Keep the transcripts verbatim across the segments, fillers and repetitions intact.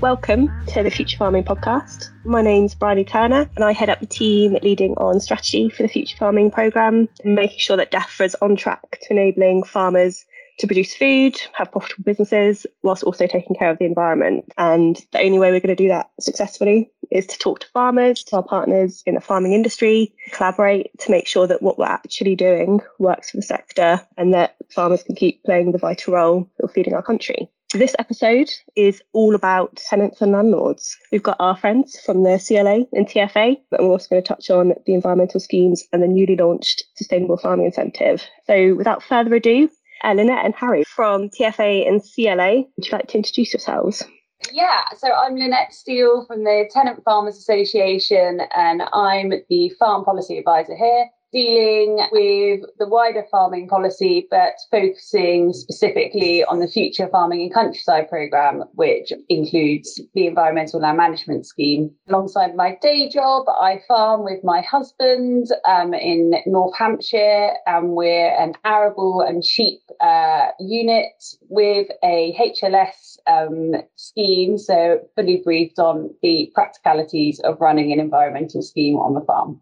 Welcome to the Future Farming podcast. My name's Bryony Turner and I head up the team leading on strategy for the Future Farming programme and making sure that DEFRA is on track to enabling farmers to produce food, have profitable businesses, whilst also taking care of the environment. And the only way we're going to do that successfully is to talk to farmers, to our partners in the farming industry, collaborate to make sure that what we're actually doing works for the sector and that farmers can keep playing the vital role of feeding our country. This episode is all about tenants and landlords. We've got our friends from the C L A and T F A, but we're also going to touch on the environmental schemes and the newly launched Sustainable Farming Incentive. So without further ado, Lynette and Harry from T F A and C L A, would you like to introduce yourselves? Yeah, so I'm Lynette Steel from the Tenant Farmers Association and I'm the Farm Policy Advisor here, dealing with the wider farming policy, but focusing specifically on the Future Farming and Countryside programme, which includes the Environmental Land Management Scheme. Alongside my day job, I farm with my husband um, in North Hampshire, and we're an arable and sheep uh, unit with a H L S um, scheme, so fully briefed on the practicalities of running an environmental scheme on the farm.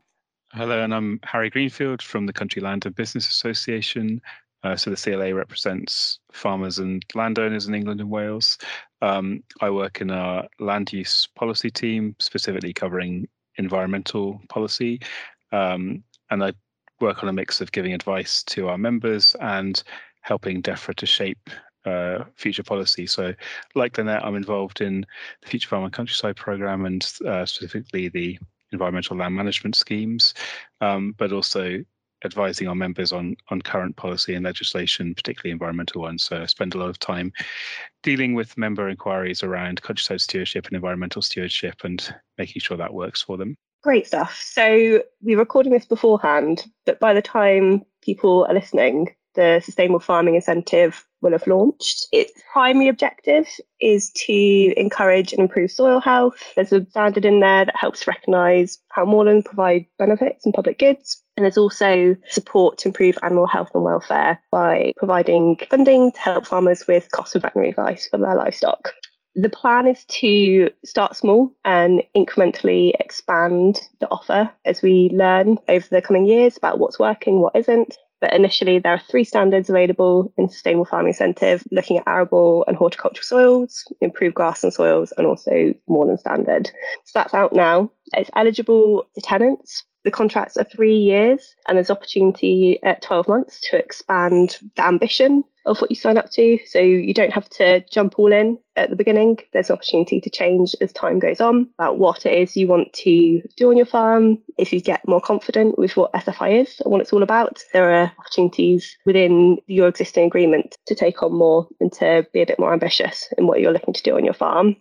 Hello, and I'm Harry Greenfield from the Country Land and Business Association. Uh, so the C L A represents farmers and landowners in England and Wales. Um, I work in our land use policy team, specifically covering environmental policy. Um, and I work on a mix of giving advice to our members and helping DEFRA to shape uh, future policy. So like Lynette, I'm involved in the Future Farm and Countryside programme and uh, specifically the Environmental Land Management Schemes, um, but also advising our members on, on current policy and legislation, particularly environmental ones. So I spend a lot of time dealing with member inquiries around countryside stewardship and environmental stewardship and making sure that works for them. Great stuff. So we're recording this beforehand, but by the time people are listening, the Sustainable Farming Incentive will have launched. Its primary objective is to encourage and improve soil health. There's a standard in there that helps recognise how moorland provide benefits and public goods. And there's also support to improve animal health and welfare by providing funding to help farmers with cost of veterinary advice for their livestock. The plan is to start small and incrementally expand the offer as we learn over the coming years about what's working, what isn't. But initially, there are three standards available in Sustainable Farming Incentive, looking at arable and horticultural soils, improved grass and soils, and also moorland standard. So that's out now. It's eligible to tenants. The contracts are three years, and there's opportunity at twelve months to expand the ambition of what you sign up to. So you don't have to jump all in at the beginning. There's an opportunity to change as time goes on about what it is you want to do on your farm. If you get more confident with what S F I is and what it's all about, there are opportunities within your existing agreement to take on more and to be a bit more ambitious in what you're looking to do on your farm.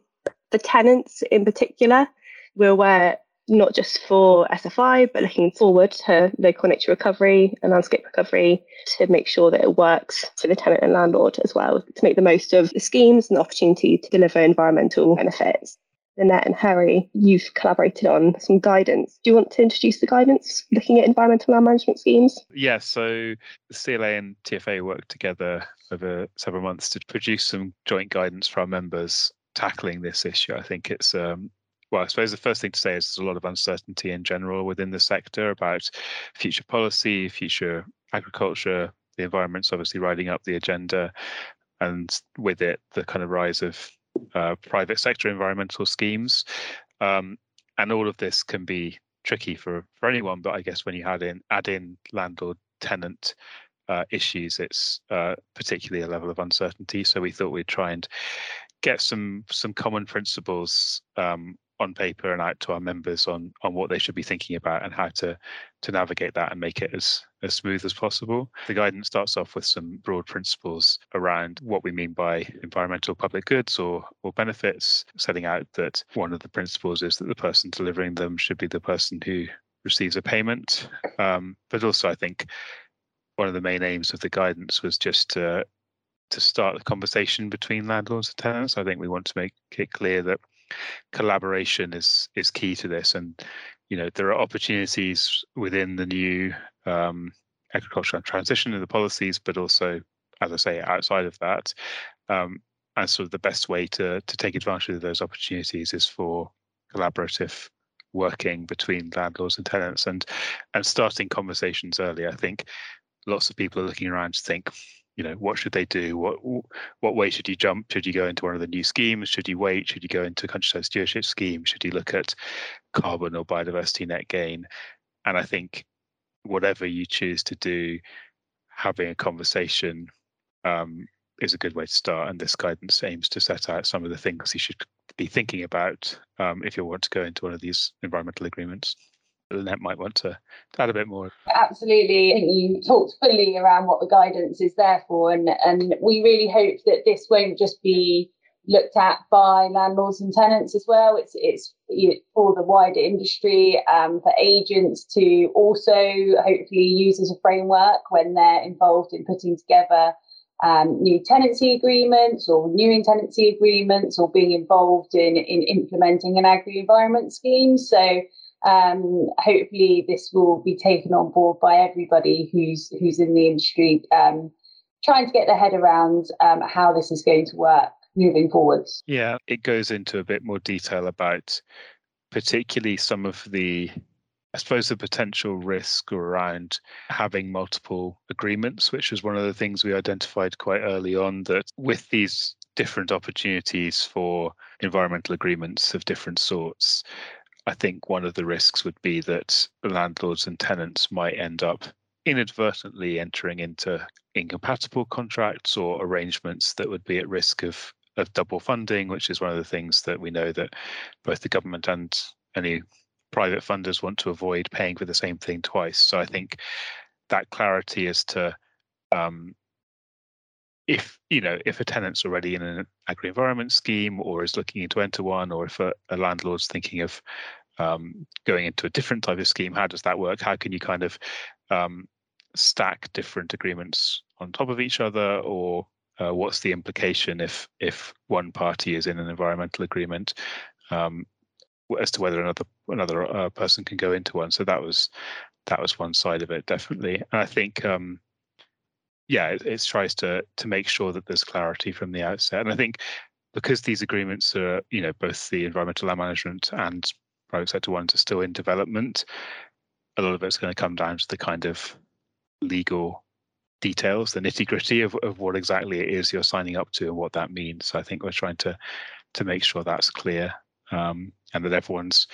For tenants in particular, we're aware not just for S F I, but looking forward to local nature recovery and landscape recovery to make sure that it works for the tenant and landlord as well, to make the most of the schemes and the opportunity to deliver environmental benefits. Lynette and Harry, you've collaborated on some guidance. Do you want to introduce the guidance looking at environmental land management schemes? Yeah, so the C L A and T F A worked together over several months to produce some joint guidance for our members tackling this issue. I think it's um, Well, I suppose the first thing to say is there's a lot of uncertainty in general within the sector about future policy, future agriculture. The environment's obviously riding up the agenda, and with it, the kind of rise of uh, private sector environmental schemes. Um, and all of this can be tricky for, for anyone, but I guess when you add in, add in landlord-tenant uh, issues, it's uh, particularly a level of uncertainty. So we thought we'd try and get some some common principles um, on paper and out to our members on on what they should be thinking about and how to to navigate that and make it as as smooth as possible. The guidance starts off with some broad principles around what we mean by environmental public goods or or benefits, setting out that one of the principles is that the person delivering them should be the person who receives a payment. Um, but also, I think one of the main aims of the guidance was just to to start the conversation between landlords and tenants. I think we want to make it clear that collaboration is is key to this, and you know there are opportunities within the new um agricultural transition and the policies, but also, as I say, outside of that, um as sort of the best way to to take advantage of those opportunities is for collaborative working between landlords and tenants, and and starting conversations early. I think lots of people are looking around to think, you know, what should they do? What what way should you jump? Should you go into one of the new schemes? Should you wait? Should you go into a countryside stewardship scheme? Should you look at carbon or biodiversity net gain? And I think whatever you choose to do, having a conversation um, is a good way to start. And this guidance aims to set out some of the things you should be thinking about um, if you want to go into one of these environmental agreements. Lynette might want to add a bit more. Absolutely. I think you talked fully around what the guidance is there for, and, and we really hope that this won't just be looked at by landlords and tenants as well. It's it's for the wider industry, um, for agents to also hopefully use as a framework when they're involved in putting together um, new tenancy agreements or renewing tenancy agreements or being involved in, in implementing an agri-environment scheme. So Um, hopefully this will be taken on board by everybody who's who's in the industry, um, trying to get their head around um, how this is going to work moving forwards. Yeah, it goes into a bit more detail about particularly some of the, I suppose, the potential risk around having multiple agreements, which was one of the things we identified quite early on, that with these different opportunities for environmental agreements of different sorts, I think one of the risks would be that landlords and tenants might end up inadvertently entering into incompatible contracts or arrangements that would be at risk of, of double funding, which is one of the things that we know that both the government and any private funders want to avoid, paying for the same thing twice. So I think that clarity as to um, if, you know, if a tenant's already in an agri-environment scheme or is looking to enter one, or if a, a landlord's thinking of um, going into a different type of scheme, how does that work? How can you kind of um, stack different agreements on top of each other? Or uh, what's the implication if if one party is in an environmental agreement um, as to whether another another uh, person can go into one? So that was that was one side of it, definitely. And I think um, Yeah, it, it tries to to make sure that there's clarity from the outset. And I think because these agreements are, you know, both the environmental land management and private sector ones are still in development, a lot of it's going to come down to the kind of legal details, the nitty gritty of, of what exactly it is you're signing up to and what that means. So I think we're trying to to make sure that's clear um, and that everyone's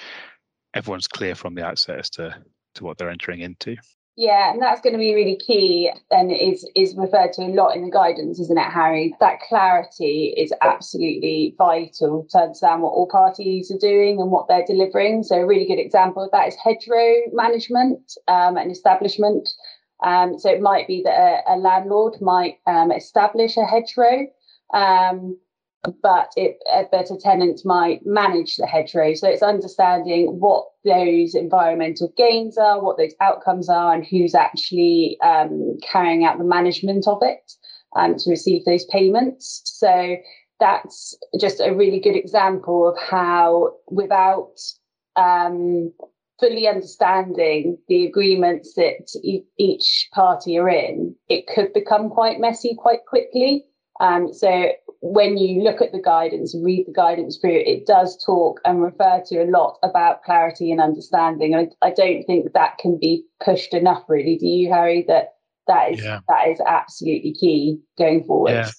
everyone's clear from the outset as to, to what they're entering into. Yeah, and that's going to be really key, and is is referred to a lot in the guidance, isn't it, Harry? That clarity is absolutely vital to understand what all parties are doing and what they're delivering. So a really good example of that is hedgerow management um, and establishment. Um, so it might be that a, a landlord might um, establish a hedgerow, um, but, it, but a tenant might manage the hedgerow. So it's understanding what those environmental gains are, what those outcomes are, and who's actually um, carrying out the management of it um, to receive those payments. So that's just a really good example of how, without um, fully understanding the agreements that e- each party are in, it could become quite messy quite quickly. Um, so when you look at the guidance and read the guidance through, it does talk and refer to a lot about clarity and understanding. I, I don't think that can be pushed enough, really. Do you, Harry? That that is yeah. that is absolutely key going forward. Yeah.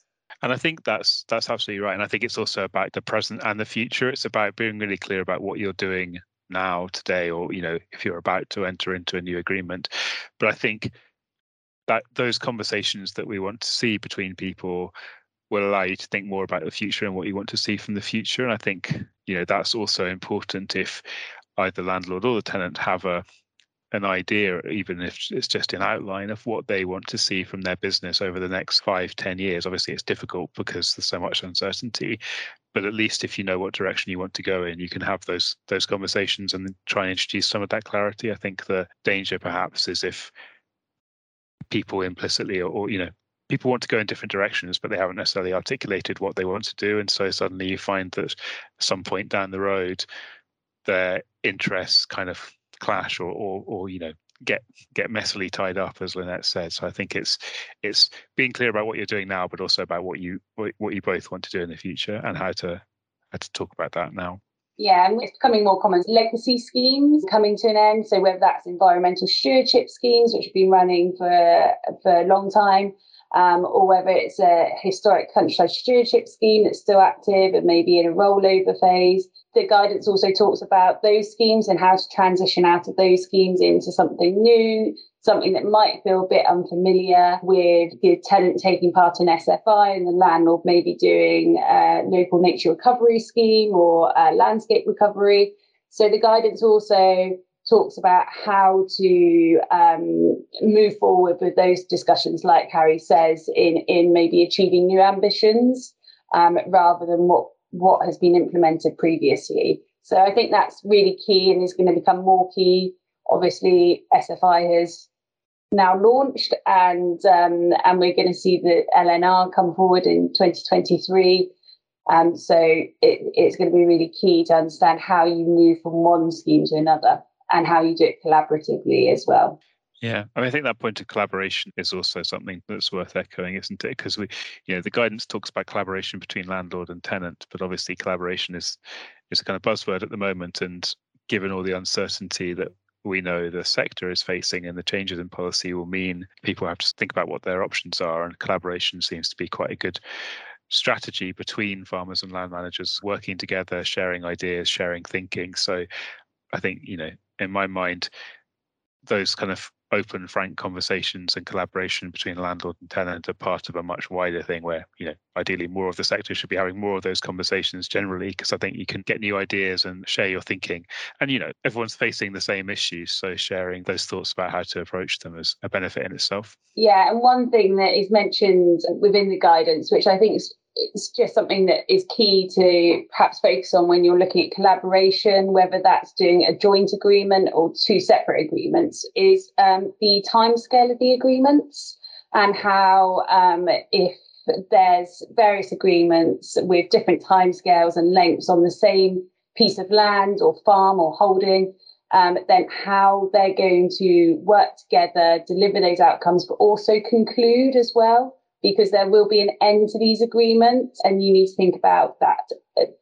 And I think that's that's absolutely right. And I think it's also about the present and the future. It's about being really clear about what you're doing now, today, or, you know, if you're about to enter into a new agreement. But I think that those conversations that we want to see between people will allow you to think more about the future and what you want to see from the future. And I think, you know, that's also important if either landlord or the tenant have a an idea, even if it's just an outline of what they want to see from their business over the next five, ten years. Obviously, it's difficult because there's so much uncertainty, but at least if you know what direction you want to go in, you can have those those conversations and try and introduce some of that clarity. I think the danger perhaps is if people implicitly or, or you know people want to go in different directions but they haven't necessarily articulated what they want to do, and so suddenly you find that at some point down the road their interests kind of clash or or, or you know get get messily tied up, as Lynette said. So I think it's it's being clear about what you're doing now, but also about what you what you both want to do in the future and how to how to talk about that now. Yeah, and it's becoming more common. Legacy schemes coming to an end. So whether that's environmental stewardship schemes, which have been running for for a long time, um, or whether it's a historic countryside stewardship scheme that's still active and maybe in a rollover phase. The guidance also talks about those schemes and how to transition out of those schemes into something new, something that might feel a bit unfamiliar, with the tenant taking part in S F I and the landlord maybe doing a local nature recovery scheme or a landscape recovery. So the guidance also talks about how to um, move forward with those discussions, like Harry says, in, in maybe achieving new ambitions um, rather than what what has been implemented previously. So I think that's really key and is going to become more key. Obviously, S F I has now launched, and um, and we're going to see the L N R come forward in twenty twenty-three. Um, so it, it's going to be really key to understand how you move from one scheme to another and how you do it collaboratively as well. Yeah, I mean, I think that point of collaboration is also something that's worth echoing, isn't it? Because we, you know, the guidance talks about collaboration between landlord and tenant, but obviously collaboration is is a kind of buzzword at the moment. And given all the uncertainty that we know the sector is facing, and the changes in policy will mean people have to think about what their options are, and collaboration seems to be quite a good strategy between farmers and land managers working together, sharing ideas, sharing thinking. So, I think, you know, in my mind, those kind of open, frank conversations and collaboration between landlord and tenant are part of a much wider thing where, you know, ideally more of the sector should be having more of those conversations generally, because I think you can get new ideas and share your thinking. And, you know, everyone's facing the same issues, so sharing those thoughts about how to approach them is a benefit in itself. Yeah, and one thing that is mentioned within the guidance, which I think is it's just something that is key to perhaps focus on when you're looking at collaboration, whether that's doing a joint agreement or two separate agreements, is um, the timescale of the agreements, and how um, if there's various agreements with different timescales and lengths on the same piece of land or farm or holding, um, then how they're going to work together, deliver those outcomes, but also conclude as well. Because there will be an end to these agreements, and you need to think about that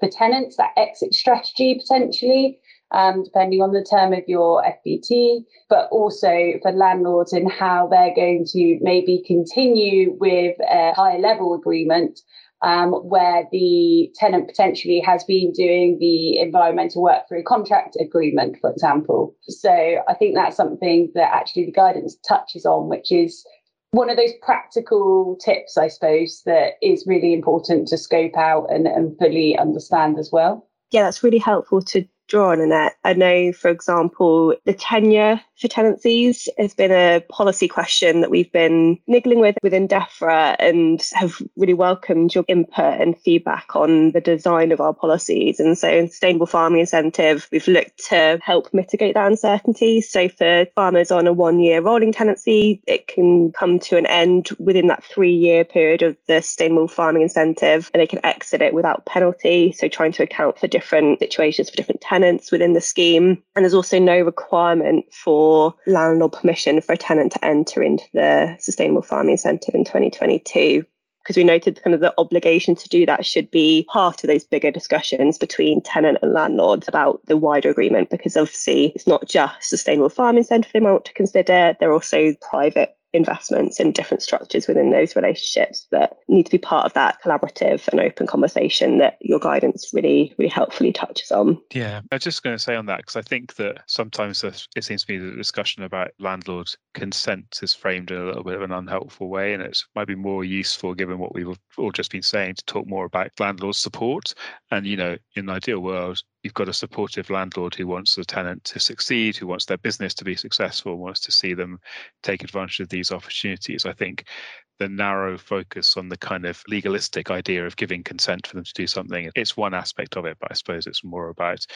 for tenants, that exit strategy potentially, um, depending on the term of your F B T, but also for landlords and how they're going to maybe continue with a higher level agreement um, where the tenant potentially has been doing the environmental work through a contract agreement, for example. So I think that's something that actually the guidance touches on, which is one of those practical tips, I suppose, that is really important to scope out and, and fully understand as well. Yeah, that's really helpful to draw on, Annette. I know, for example, the tenure for tenancies has been a policy question that we've been niggling with within DEFRA, and have really welcomed your input and feedback on the design of our policies. And so in Sustainable Farming Incentive, we've looked to help mitigate that uncertainty. So for farmers on a one-year rolling tenancy, it can come to an end within that three-year period of the Sustainable Farming Incentive, and they can exit it without penalty. So trying to account for different situations for different tenants within the scheme. And there's also no requirement for landlord permission for a tenant to enter into the Sustainable Farming Incentive in twenty twenty-two, because we noted kind of the obligation to do that should be part of those bigger discussions between tenant and landlords about the wider agreement, because obviously it's not just Sustainable Farming Incentive they want to consider, they're also private investments in different structures within those relationships that need to be part of that collaborative and open conversation that your guidance really, really helpfully touches on. Yeah, I was just going to say on that, because I think that sometimes it seems to me that the discussion about landlord consent is framed in a little bit of an unhelpful way, and it might be more useful, given what we've all just been saying, to talk more about landlord support. And, you know, in an ideal world, you've got a supportive landlord who wants the tenant to succeed, who wants their business to be successful, wants to see them take advantage of these opportunities. I think the narrow focus on the kind of legalistic idea of giving consent for them to do something, it's one aspect of it, but I suppose it's more about,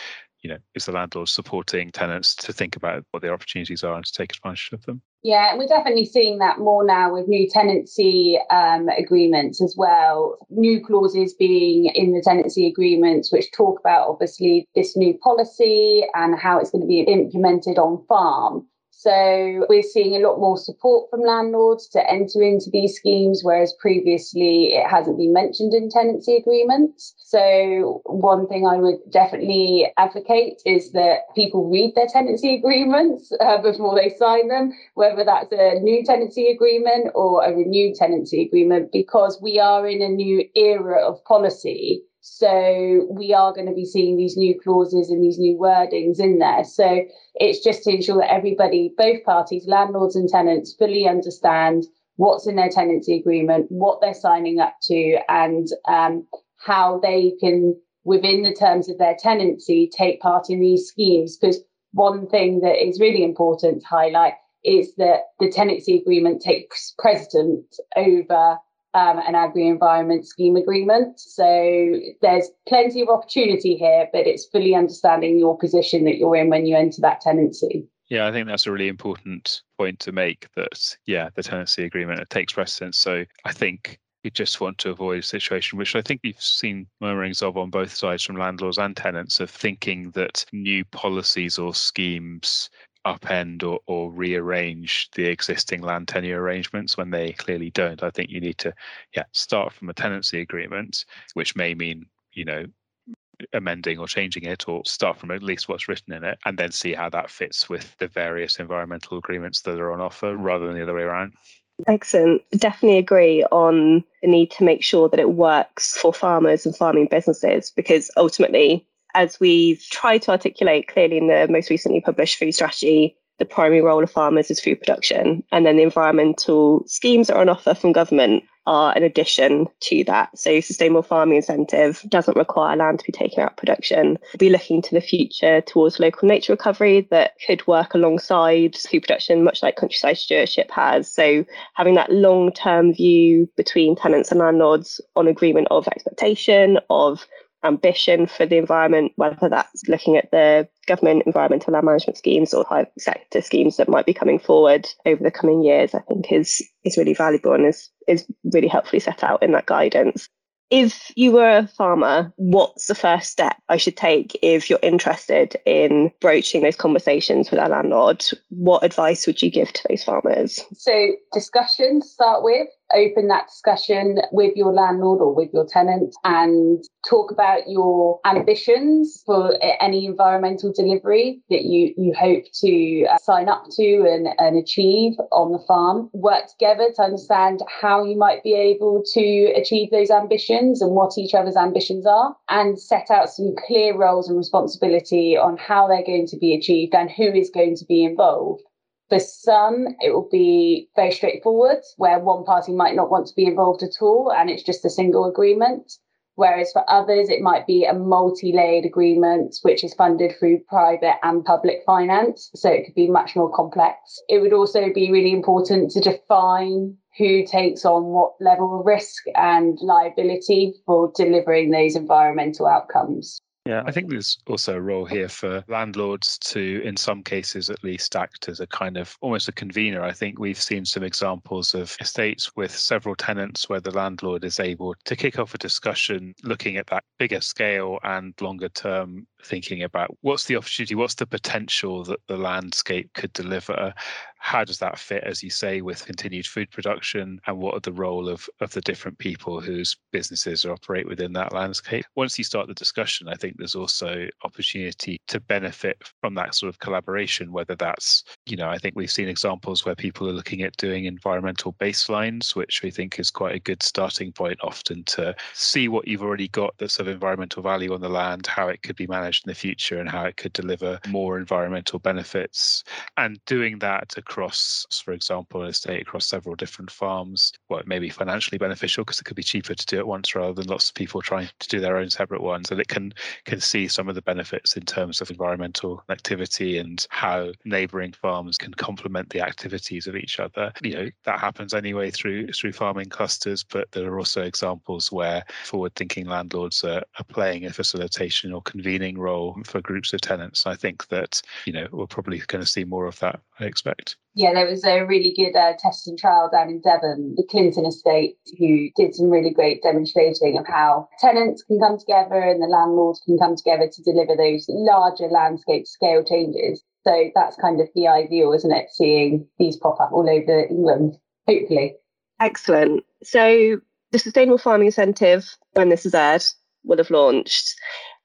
you know, is the landlord supporting tenants to think about what their opportunities are and to take advantage of them? Yeah, and we're definitely seeing that more now with new tenancy um, agreements as well. New clauses being in the tenancy agreements, which talk about obviously this new policy and how it's going to be implemented on farm. So we're seeing a lot more support from landlords to enter into these schemes, whereas previously it hasn't been mentioned in tenancy agreements. So one thing I would definitely advocate is that people read their tenancy agreements uh, before they sign them, whether that's a new tenancy agreement or a renewed tenancy agreement, because we are in a new era of policy. So we are going to be seeing these new clauses and these new wordings in there. So it's just to ensure that everybody, both parties, landlords and tenants, fully understand what's in their tenancy agreement, what they're signing up to, and um, how they can, within the terms of their tenancy, take part in these schemes. Because one thing that is really important to highlight is that the tenancy agreement takes precedence over Um, an agri-environment scheme agreement. So there's plenty of opportunity here, but it's fully understanding your position that you're in when you enter that tenancy. Yeah, I think that's a really important point to make, that, yeah, the tenancy agreement, it takes precedence. So I think you just want to avoid a situation, which I think you've seen murmurings of on both sides from landlords and tenants, of thinking that new policies or schemes upend or, or rearrange the existing land tenure arrangements when they clearly don't. I think you need to yeah, start from a tenancy agreement, which may mean, you know, amending or changing it, or start from at least what's written in it, and then see how that fits with the various environmental agreements that are on offer, rather than the other way around. Excellent. Definitely agree on the need to make sure that it works for farmers and farming businesses, because ultimately, as we've tried to articulate clearly in the most recently published food strategy, the primary role of farmers is food production. And then the environmental schemes that are on offer from government are an addition to that. So Sustainable Farming Incentive doesn't require land to be taken out of production. We'll be looking to the future towards local nature recovery that could work alongside food production, much like Countryside Stewardship has. So having that long-term view between tenants and landlords on agreement of expectation, of ambition for the environment, whether that's looking at the government environmental land management schemes or high sector schemes that might be coming forward over the coming years, I think is is really valuable and is is really helpfully set out in that guidance. If you were a farmer, what's the first step I should take if you're interested in broaching those conversations with our landlord? What advice would you give to those farmers? So discussion to start with. Open that discussion with your landlord or with your tenant and talk about your ambitions for any environmental delivery that you, you hope to sign up to and, and achieve on the farm. Work together to understand how you might be able to achieve those ambitions and what each other's ambitions are, and set out some clear roles and responsibility on how they're going to be achieved and who is going to be involved. For some, it will be very straightforward, where one party might not want to be involved at all and it's just a single agreement. Whereas for others, it might be a multi-layered agreement, which is funded through private and public finance. So it could be much more complex. It would also be really important to define who takes on what level of risk and liability for delivering those environmental outcomes. Yeah, I think there's also a role here for landlords to, in some cases at least, act as a kind of almost a convener. I think we've seen some examples of estates with several tenants where the landlord is able to kick off a discussion looking at that bigger scale and longer term, thinking about what's the opportunity, what's the potential that the landscape could deliver. How does that fit, as you say, with continued food production, and what are the role of, of the different people whose businesses operate within that landscape? Once you start the discussion, I think there's also opportunity to benefit from that sort of collaboration, whether that's, you know, I think we've seen examples where people are looking at doing environmental baselines, which we think is quite a good starting point often to see what you've already got that's of environmental value on the land, how it could be managed in the future and how it could deliver more environmental benefits. And doing that across Across, for example, an estate across several different farms, well, it may be financially beneficial because it could be cheaper to do it once rather than lots of people trying to do their own separate ones. And it can can see some of the benefits in terms of environmental activity and how neighbouring farms can complement the activities of each other. You know, that happens anyway through through farming clusters, but there are also examples where forward-thinking landlords are, are playing a facilitation or convening role for groups of tenants. I think that, you know, we're probably going to see more of that, I expect. Yeah, there was a really good uh, test and trial down in Devon, the Clinton Estate, who did some really great demonstrating of how tenants can come together and the landlords can come together to deliver those larger landscape scale changes. So that's kind of the ideal, isn't it? Seeing these pop up all over England, hopefully. Excellent. So the Sustainable Farming Incentive, when this is aired, will have launched.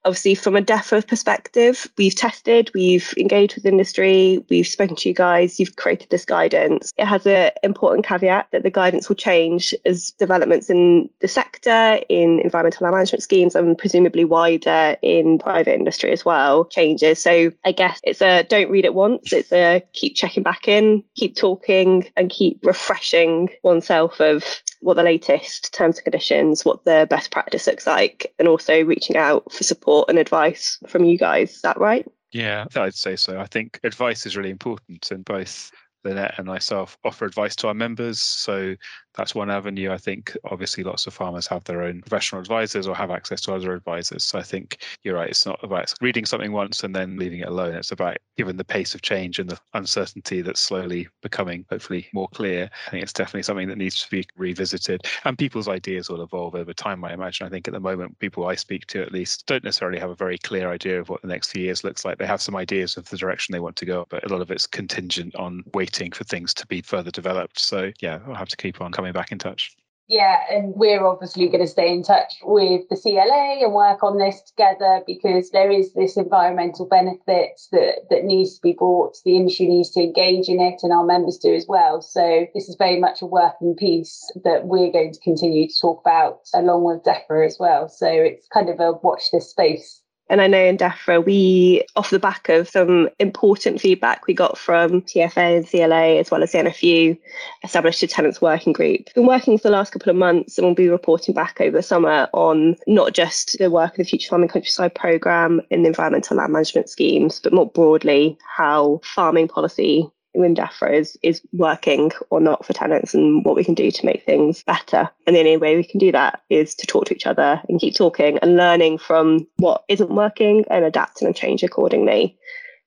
Obviously, from a DEFRA perspective, we've tested, we've engaged with industry, we've spoken to you guys, you've created this guidance. It has an important caveat that the guidance will change as developments in the sector, in environmental land management schemes, and presumably wider in private industry as well, changes. So I guess it's a don't read it once, it's a keep checking back in, keep talking, and keep refreshing oneself of what the latest terms and conditions, what the best practice looks like, and also reaching out for support and advice from you guys. Is that right? Yeah, I'd say so. I think advice is really important, and both Lynette and myself offer advice to our members. So that's one avenue. I think obviously lots of farmers have their own professional advisors or have access to other advisors. So I think you're right. It's not about reading something once and then leaving it alone. It's about, given the pace of change and the uncertainty that's slowly becoming hopefully more clear, I think it's definitely something that needs to be revisited. And people's ideas will evolve over time, I imagine. I think at the moment, people I speak to at least don't necessarily have a very clear idea of what the next few years looks like. They have some ideas of the direction they want to go, but a lot of it's contingent on waiting for things to be further developed. So yeah, I'll have to keep on coming back in touch. Yeah, and we're obviously going to stay in touch with the C L A and work on this together, because there is this environmental benefits that, that needs to be brought. The industry needs to engage in it, and our members do as well. So this is very much a working piece that we're going to continue to talk about along with DEFRA as well. So it's kind of a watch this space. And I know in DEFRA, we, off the back of some important feedback we got from T F A and C L A, as well as the N F U, established a tenants working group. Been working for the last couple of months, and we'll be reporting back over the summer on not just the work of the Future Farming Countryside programme and the environmental land management schemes, but more broadly how farming policy in DEFRA is, is working or not for tenants, and what we can do to make things better. And the only way we can do that is to talk to each other and keep talking and learning from what isn't working and adapting and change accordingly.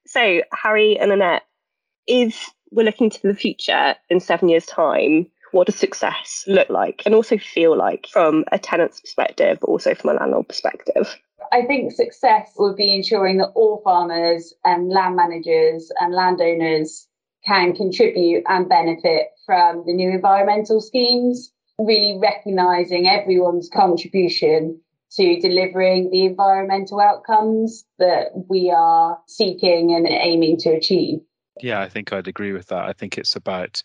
So Harry and Annette, if we're looking to the future in seven years' time, what does success look like and also feel like from a tenant's perspective, but also from a landlord perspective? I think success would be ensuring that all farmers and land managers and landowners can contribute and benefit from the new environmental schemes, really recognising everyone's contribution to delivering the environmental outcomes that we are seeking and aiming to achieve. Yeah, I think I'd agree with that. I think it's about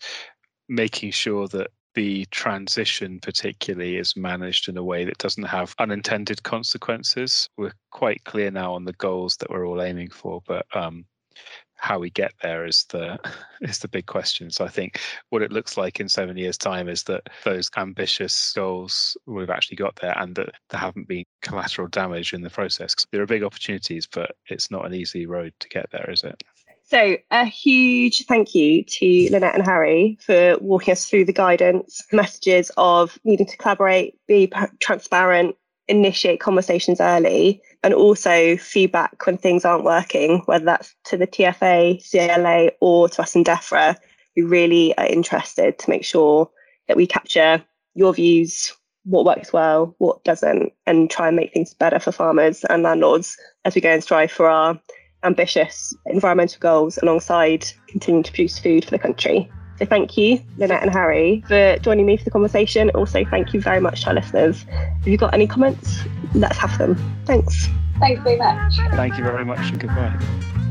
making sure that the transition particularly is managed in a way that doesn't have unintended consequences. We're quite clear now on the goals that we're all aiming for, but um, how we get there is the is the big question. So I think what it looks like in seven years' time is that those ambitious goals we've actually got there, and that there haven't been collateral damage in the process. There are big opportunities, but it's not an easy road to get there, is it? So a huge thank you to Lynette and Harry for walking us through the guidance, messages of needing to collaborate, be transparent, initiate conversations early, and also feedback when things aren't working, whether that's to the T F A, C L A, or to us in DEFRA. We really are interested to make sure that we capture your views, what works well, what doesn't, and try and make things better for farmers and landlords as we go and strive for our ambitious environmental goals alongside continuing to produce food for the country. So thank you, Lynette and Harry, for joining me for the conversation. Also, thank you very much to our listeners. If you've got any comments, let's have them. Thanks. Thanks very much. Thank you very much, and goodbye.